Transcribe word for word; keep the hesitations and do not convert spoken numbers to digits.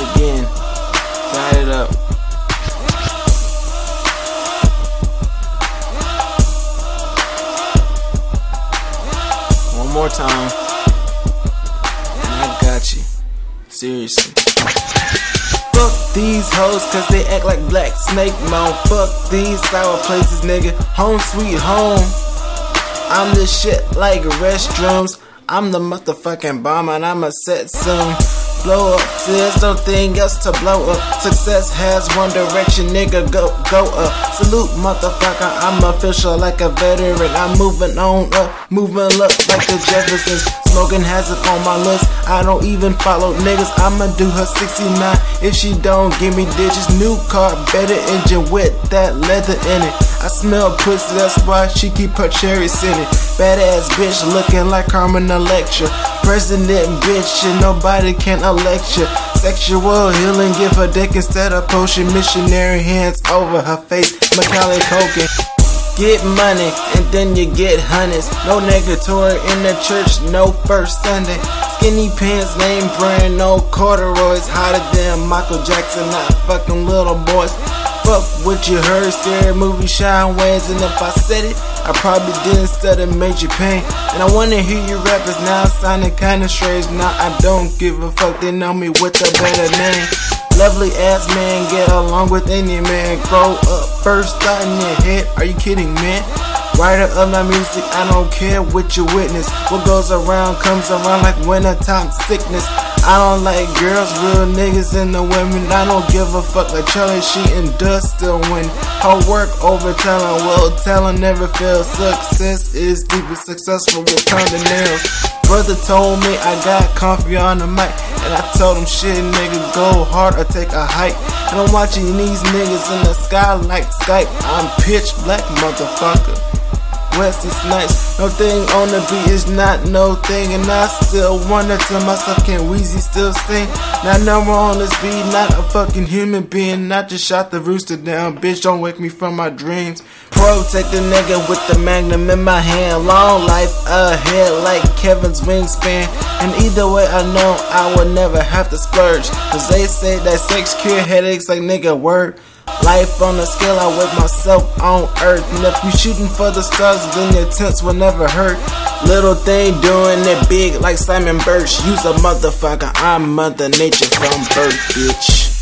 once again. Got it up. One more time. And I got you. Seriously. Fuck these hoes, cause they act like Black Snake Moan. Fuck these sour places, nigga. Home sweet home. I'm the shit like restrooms. I'm the motherfucking bomb and I'ma set soon. Blow up, there's nothing else to blow up. Success has one direction, nigga, go, go up. Salute, motherfucker, I'm official like a veteran. I'm moving on up, moving up like the Jeffersons. Smoking hazard on my list, I don't even follow niggas. I'ma do her sixty-nine if she don't give me digits. New car, better engine with that leather in it. I smell pussy, that's why she keep her cherry sitting. Badass bitch looking like Carmen Electra. President bitch and nobody can elect you. Sexual healing, give her dick instead of potion. Missionary hands over her face, Macaulay Culkin. Get money and then you get hundreds. No negatory in the church, no first Sunday. Skinny pants, name brand, no corduroys. Hotter than Michael Jackson, not fucking little boys. Fuck what you heard, scary movie, shine ways. And if I said it, I probably didn't stutter, made you pain. And I wanna hear you rappers now, sounding kinda strange. Now I don't give a fuck, they know me with a better name. Lovely ass man, get along with any man. Grow up first, thought in your head, are you kidding, man? Writer of my music, I don't care what you witness. What goes around comes around like wintertime sickness. I don't like girls, real niggas and the women. I don't give a fuck like Charlie Sheen does still win. Her work over talent, well talent never fails. Success is deeply successful with pounding nails. Brother told me I got comfy on the mic, and I told him shit nigga, go hard or take a hike. And I'm watching these niggas in the sky like Skype. I'm pitch black, motherfucker. West is nice, no thing on the beat is not no thing. And I still wonder to myself, can Weezy still sing? Now now we're on this beat, not a fucking human being. I just shot the rooster down, bitch, don't wake me from my dreams. Protect the nigga with the magnum in my hand. Long life ahead like Kevin's wingspan. And either way I know I would never have to splurge, cause they say that sex cure headaches like nigga word. Life on a scale, I weigh myself on earth. And if you shooting for the stars, then your tents will never hurt. Little thing doing it big like Simon Birch. You's a motherfucker, I'm Mother Nature from birth, bitch.